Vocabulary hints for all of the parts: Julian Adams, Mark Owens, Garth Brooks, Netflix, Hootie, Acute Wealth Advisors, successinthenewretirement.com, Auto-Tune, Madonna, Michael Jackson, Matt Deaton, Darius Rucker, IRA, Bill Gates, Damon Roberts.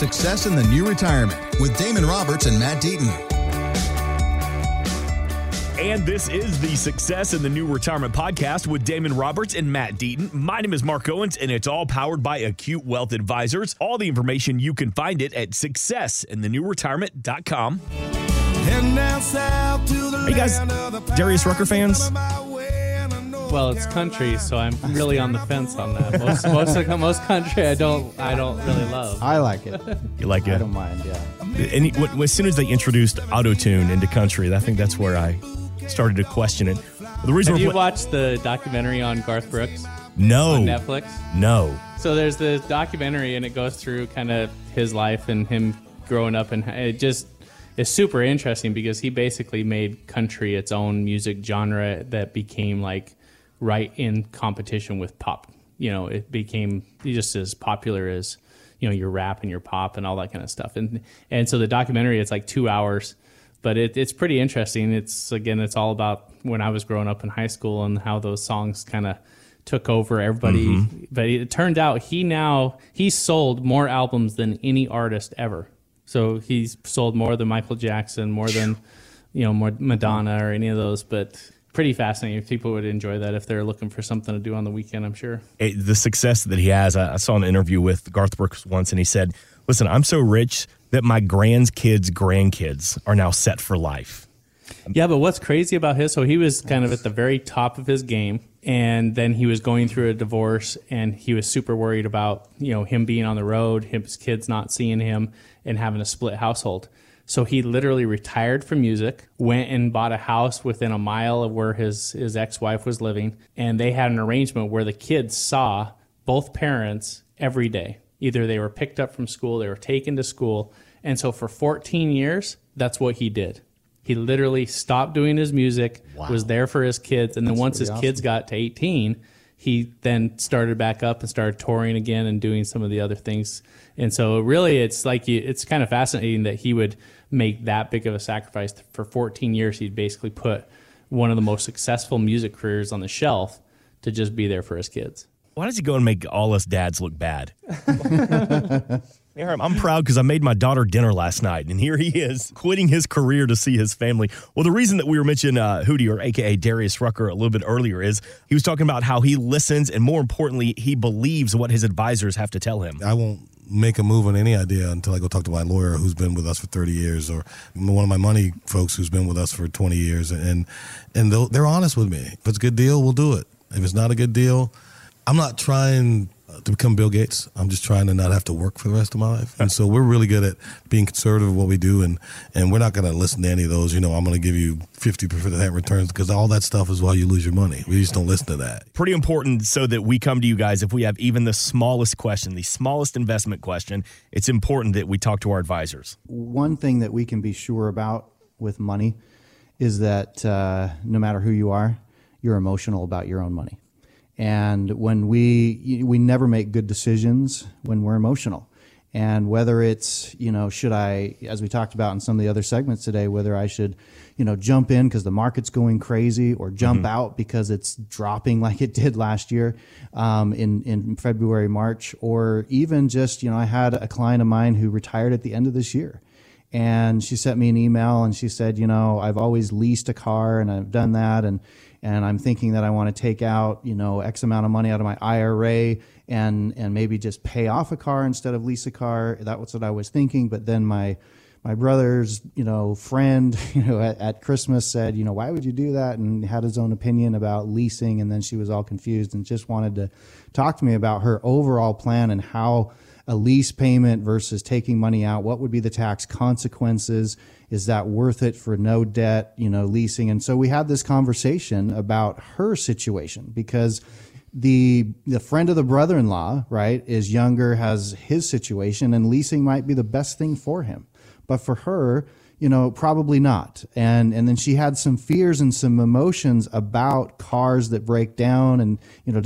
Success in the New Retirement with Damon Roberts and Matt Deaton. And this is the Success in the New Retirement podcast with Damon Roberts and Matt Deaton. My name is Mark Owens, and it's all powered by Acute Wealth Advisors. All the information, you can find it at successinthenewretirement.com. Are you guys Darius Rucker fans? Well, it's country, so I'm really on the fence on that. Most country, I don't really love. I like it. You like it? I don't mind. Yeah. As soon as they introduced Auto-Tune into country, I think that's where I started to question it. The reason Have you watched the documentary on Garth Brooks? No. On Netflix? No. So there's this documentary, and it goes through kind of his life and him growing up, and it just. It's super interesting because he basically made country its own music genre that became like right in competition with pop. You know, it became just as popular as, you know, your rap and your pop and all that kind of stuff. And so the documentary, it's like 2 hours, but it's pretty interesting. It's all about when I was growing up in high school and how those songs kind of took over everybody. Mm-hmm. But it turned out he's sold more albums than any artist ever. So he's sold more than Michael Jackson, more than, you know, more Madonna or any of those. But pretty fascinating. People would enjoy that if they're looking for something to do on the weekend, I'm sure. The success that he has, I saw an interview with Garth Brooks once, and he said, listen, I'm so rich that my grandkids are now set for life. Yeah, but what's crazy about his, so he was kind of at the very top of his game, and then he was going through a divorce, and he was super worried about, you know, him being on the road, his kids not seeing him, and having a split household. So he literally retired from music, went and bought a house within a mile of where his ex-wife was living, and they had an arrangement where the kids saw both parents every day. Either they were picked up from school, they were taken to school, and so for 14 years, that's what he did. He literally stopped doing his music, was there for his kids, and then once his kids got to 18, he then started back up and started touring again and doing some of the other things. And so really, it's like it's kind of fascinating that he would make that big of a sacrifice. For 14 years, he'd basically put one of the most successful music careers on the shelf to just be there for his kids. Why does he go and make all us dads look bad? I'm proud because I made my daughter dinner last night, and here he is quitting his career to see his family. Well, the reason that we were mentioning Hootie, or a.k.a. Darius Rucker, a little bit earlier is he was talking about how he listens, and more importantly, he believes what his advisors have to tell him. I won't make a move on any idea until I go talk to my lawyer who's been with us for 30 years or one of my money folks who's been with us for 20 years, and they're honest with me. If it's a good deal, we'll do it. If it's not a good deal, I'm not trying to become Bill Gates. I'm just trying to not have to work for the rest of my life. And so we're really good at being conservative with what we do, and we're not going to listen to any of those. You know, I'm going to give you 50% returns because all that stuff is why you lose your money. We just don't listen to that. Pretty important so that we come to you guys if we have even the smallest question, the smallest investment question. It's important that we talk to our advisors. One thing that we can be sure about with money is that no matter who you are, you're emotional about your own money. And when we never make good decisions when we're emotional, and whether it's, you know, should I, as we talked about in some of the other segments today, whether I should, you know, jump in because the market's going crazy or jump out because it's dropping like it did last year in February, March, or even just, you know, I had a client of mine who retired at the end of this year. And she sent me an email and she said, you know, I've always leased a car and I've done that. And I'm thinking that I want to take out, you know, X amount of money out of my IRA and maybe just pay off a car instead of lease a car. That was what I was thinking. But then my brother's, you know, friend, you know, at Christmas said, you know, why would you do that? And had his own opinion about leasing. And then she was all confused and just wanted to talk to me about her overall plan and how a lease payment versus taking money out, what would be the tax consequences? Is that worth it for no debt, you know, leasing? And so we had this conversation about her situation because the friend of the brother-in-law, right, is younger, has his situation, and leasing might be the best thing for him. But for her, you know, probably not. And then she had some fears and some emotions about cars that break down and, you know,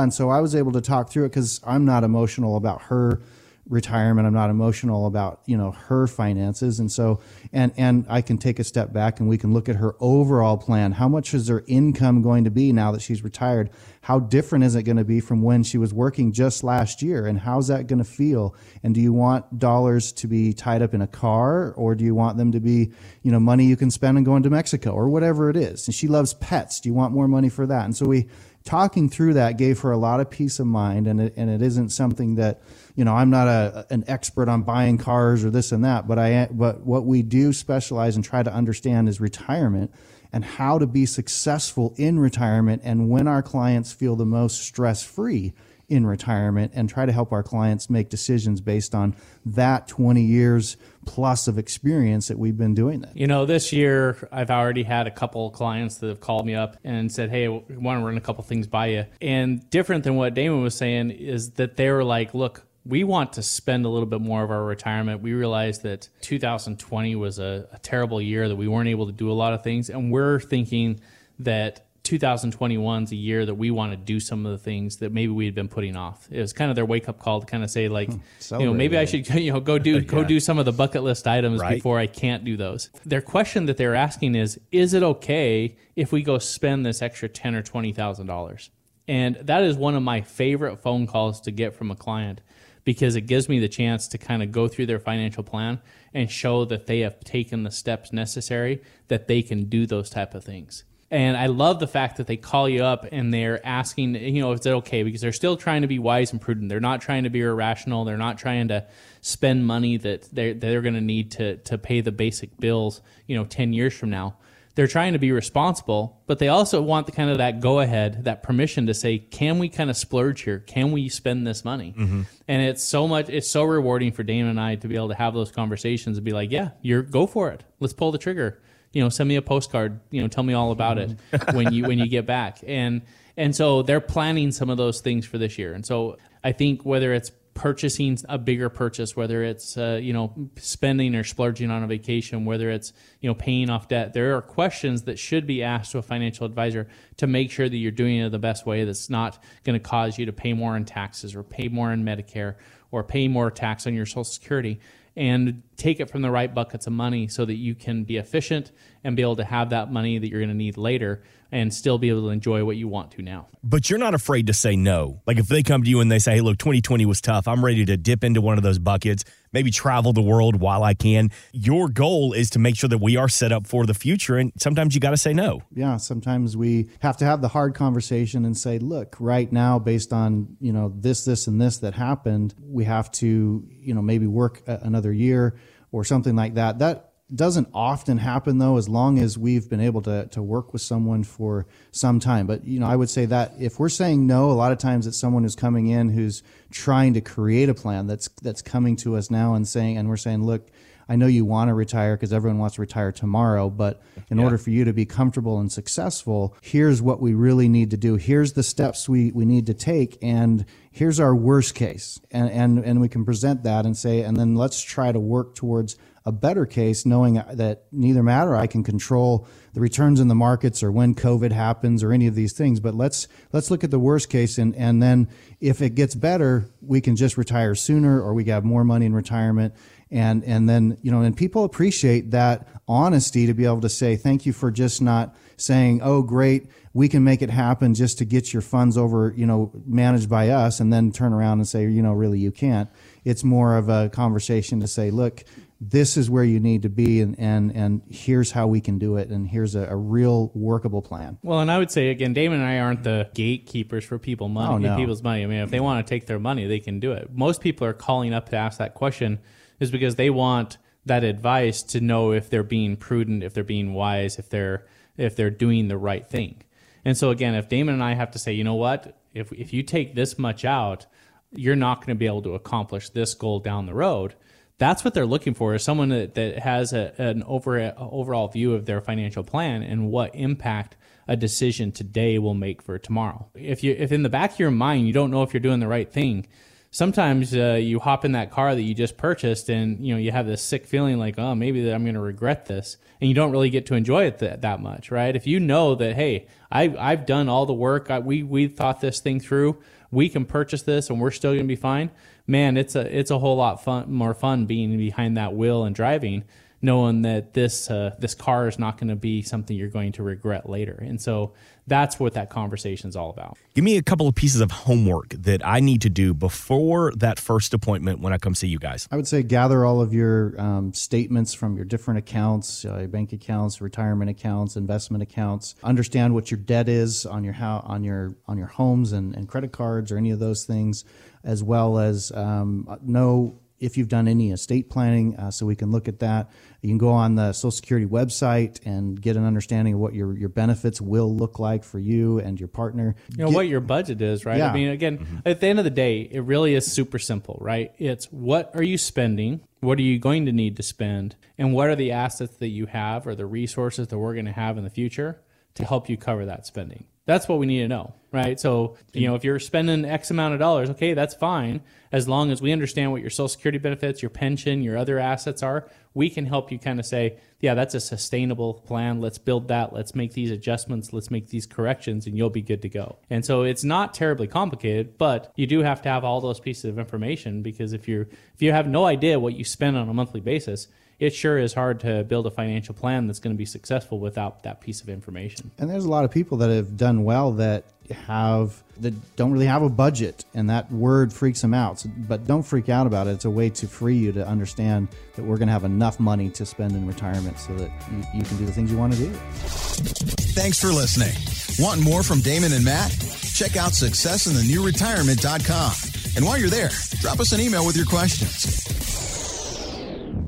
And so I was able to talk through it because I'm not emotional about her retirement. I'm not emotional about, you know, her finances. And so, and I can take a step back and we can look at her overall plan. How much is her income going to be now that she's retired? How different is it going to be from when she was working just last year? And how's that going to feel? And do you want dollars to be tied up in a car, or do you want them to be, you know, money you can spend on going to Mexico or whatever it is? And she loves pets. Do you want more money for that? And so we, talking through that gave her a lot of peace of mind, and it isn't something that, you know, I'm not an expert on buying cars or this and that, but what we do specialize and try to understand is retirement and how to be successful in retirement, and when our clients feel the most stress-free in retirement, and try to help our clients make decisions based on that 20 years plus of experience that we've been doing that. You know, this year I've already had a couple of clients that have called me up and said, hey, we want to run a couple things by you. And different than what Damon was saying is that they were like, look, we want to spend a little bit more of our retirement. We realized that 2020 was a terrible year, that we weren't able to do a lot of things. And we're thinking that 2021 is a year that we want to do some of the things that maybe we had been putting off. It was kind of their wake-up call to kind of say, like, you know, maybe I should, you know, go do some of the bucket list items before I can't do those. Their question that they're asking is it okay if we go spend this extra $10,000 or $20,000? And that is one of my favorite phone calls to get from a client, because it gives me the chance to kind of go through their financial plan and show that they have taken the steps necessary, that they can do those type of things. And I love the fact that they call you up and they're asking, you know, is it okay? Because they're still trying to be wise and prudent. They're not trying to be irrational. They're not trying to spend money that they're going to need to pay the basic bills, you know, 10 years from now. They're trying to be responsible, but they also want the kind of that go-ahead, that permission to say, can we kind of splurge here? Can we spend this money? Mm-hmm. And it's so rewarding for Damon and I to be able to have those conversations and be like, yeah, go for it. Let's pull the trigger. You know, send me a postcard, you know, tell me all about it when you get back. And so they're planning some of those things for this year. And so I think whether it's purchasing a bigger purchase, whether it's, you know, spending or splurging on a vacation, whether it's, you know, paying off debt, there are questions that should be asked to a financial advisor to make sure that you're doing it the best way that's not going to cause you to pay more in taxes or pay more in Medicare or pay more tax on your Social Security. And take it from the right buckets of money so that you can be efficient and be able to have that money that you're going to need later and still be able to enjoy what you want to now. But you're not afraid to say no. Like if they come to you and they say, hey, look, 2020 was tough. I'm ready to dip into one of those buckets, maybe travel the world while I can. Your goal is to make sure that we are set up for the future. And sometimes you got to say no. Yeah. Sometimes we have to have the hard conversation and say, look, right now, based on, you know, this, and this that happened, we have to, you know, maybe work another year or something like that. That doesn't often happen, though, as long as we've been able to work with someone for some time. But, you know, I would say that if we're saying no, a lot of times it's someone who's coming in who's trying to create a plan that's coming to us now and we're saying, look, I know you want to retire because everyone wants to retire tomorrow, but in order for you to be comfortable and successful, here's what we really need to do. Here's the steps we need to take, and here's our worst case. And we can present that and say, and then let's try to work towards a better case, knowing that neither Matt or I can control the returns in the markets or when COVID happens or any of these things. But let's look at the worst case. And then if it gets better, we can just retire sooner, or we have more money in retirement. And then, you know, and people appreciate that honesty to be able to say, thank you for just not saying, oh, great, we can make it happen just to get your funds over, you know, managed by us, and then turn around and say, you know, really, you can't. It's more of a conversation to say, look, this is where you need to be, and here's how we can do it, and here's a real workable plan. Well, and I would say, again, Damon and I aren't the gatekeepers for people's money. I mean, if they want to take their money, they can do it. Most people are calling up to ask that question is because they want that advice to know if they're being prudent, if they're being wise, if they're doing the right thing. And so, again, if Damon and I have to say, you know what, if you take this much out, you're not going to be able to accomplish this goal down the road. That's what they're looking for, is someone that has an overall view of their financial plan and what impact a decision today will make for tomorrow. If in the back of your mind you don't know if you're doing the right thing, sometimes you hop in that car that you just purchased, and you know you have this sick feeling like, oh, maybe that I'm going to regret this, and you don't really get to enjoy it that much, right? If you know that, hey, I've done all the work, we thought this thing through, we can purchase this, and we're still going to be fine. man, it's a whole lot more fun being behind that wheel and driving, knowing that this car is not going to be something you're going to regret later. And so that's what that conversation is all about. Give me a couple of pieces of homework that I need to do before that first appointment when I come see you guys. I would say gather all of your statements from your different accounts, bank accounts, retirement accounts, investment accounts. Understand what your debt is on your homes and credit cards or any of those things, as well as know if you've done any estate planning, so we can look at that. You can go on the Social Security website and get an understanding of what your benefits will look like for you and your partner. You know, what your budget is, right? Yeah. I mean, again, at the end of the day, it really is super simple, right? It's what are you spending? What are you going to need to spend? And what are the assets that you have or the resources that we're going to have in the future to help you cover that spending? That's what we need to know, right? So, you know, if you're spending X amount of dollars, okay, that's fine. As long as we understand what your Social Security benefits, your pension, your other assets are, we can help you kind of say, yeah, that's a sustainable plan. Let's build that. Let's make these adjustments. Let's make these corrections, and you'll be good to go. And so it's not terribly complicated, but you do have to have all those pieces of information, because if you have no idea what you spend on a monthly basis, it sure is hard to build a financial plan that's going to be successful without that piece of information. And there's a lot of people that have done well that don't really have a budget, and that word freaks them out. So, but don't freak out about it. It's a way to free you to understand that we're going to have enough money to spend in retirement so that you can do the things you want to do. Thanks for listening. Want more from Damon and Matt? Check out successinthenewretirement.com. And while you're there, drop us an email with your questions.